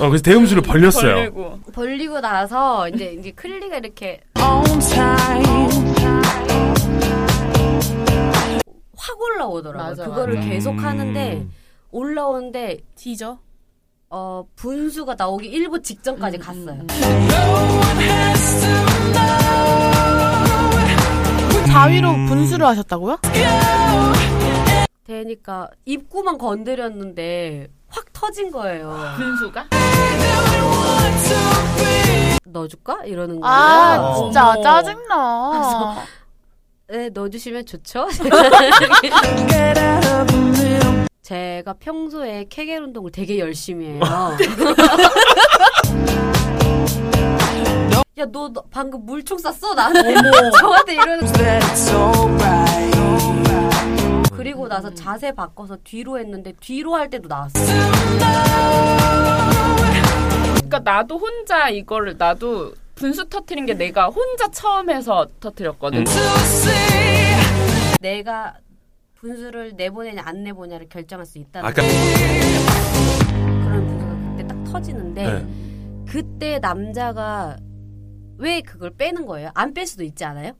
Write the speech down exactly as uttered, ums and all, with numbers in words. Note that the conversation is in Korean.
어, 그래서 대음수를 벌렸어요. 벌리고. 벌리고 나서 이제 이제 클리가 이렇게 확 올라오더라고요. 맞아, 그거를 맞아. 계속 하는데 올라오는데 뒤져. 어, 분수가 나오기 일부 직전까지 음. 갔어요. 사 위로 분수를 하셨다고요? 되니까 입구만 건드렸는데 확 터진 거예요. 분수가? 넣어줄까? 이러는 거예요. 아, 진짜 어. 짜증나. 그래서 네, 넣어주시면 좋죠? 제가 평소에 케겔 운동을 되게 열심히 해요. 야, 너, 너 방금 물총 쐈어? 나한테 저한테 이러는 그리고 나서 자세 바꿔서 뒤로 했는데 뒤로 할 때도 나왔어. 그러니까 나도 혼자 이거를 나도 분수 터트린 게 내가 혼자 처음 해서 터트렸거든. 음. 내가 분수를 내보내냐 안 내보냐를 결정할 수 있다는 아까... 그런 분수가 그때 딱 터지는데 네. 그때 남자가 왜 그걸 빼는 거예요? 안 뺄 수도 있지 않아요?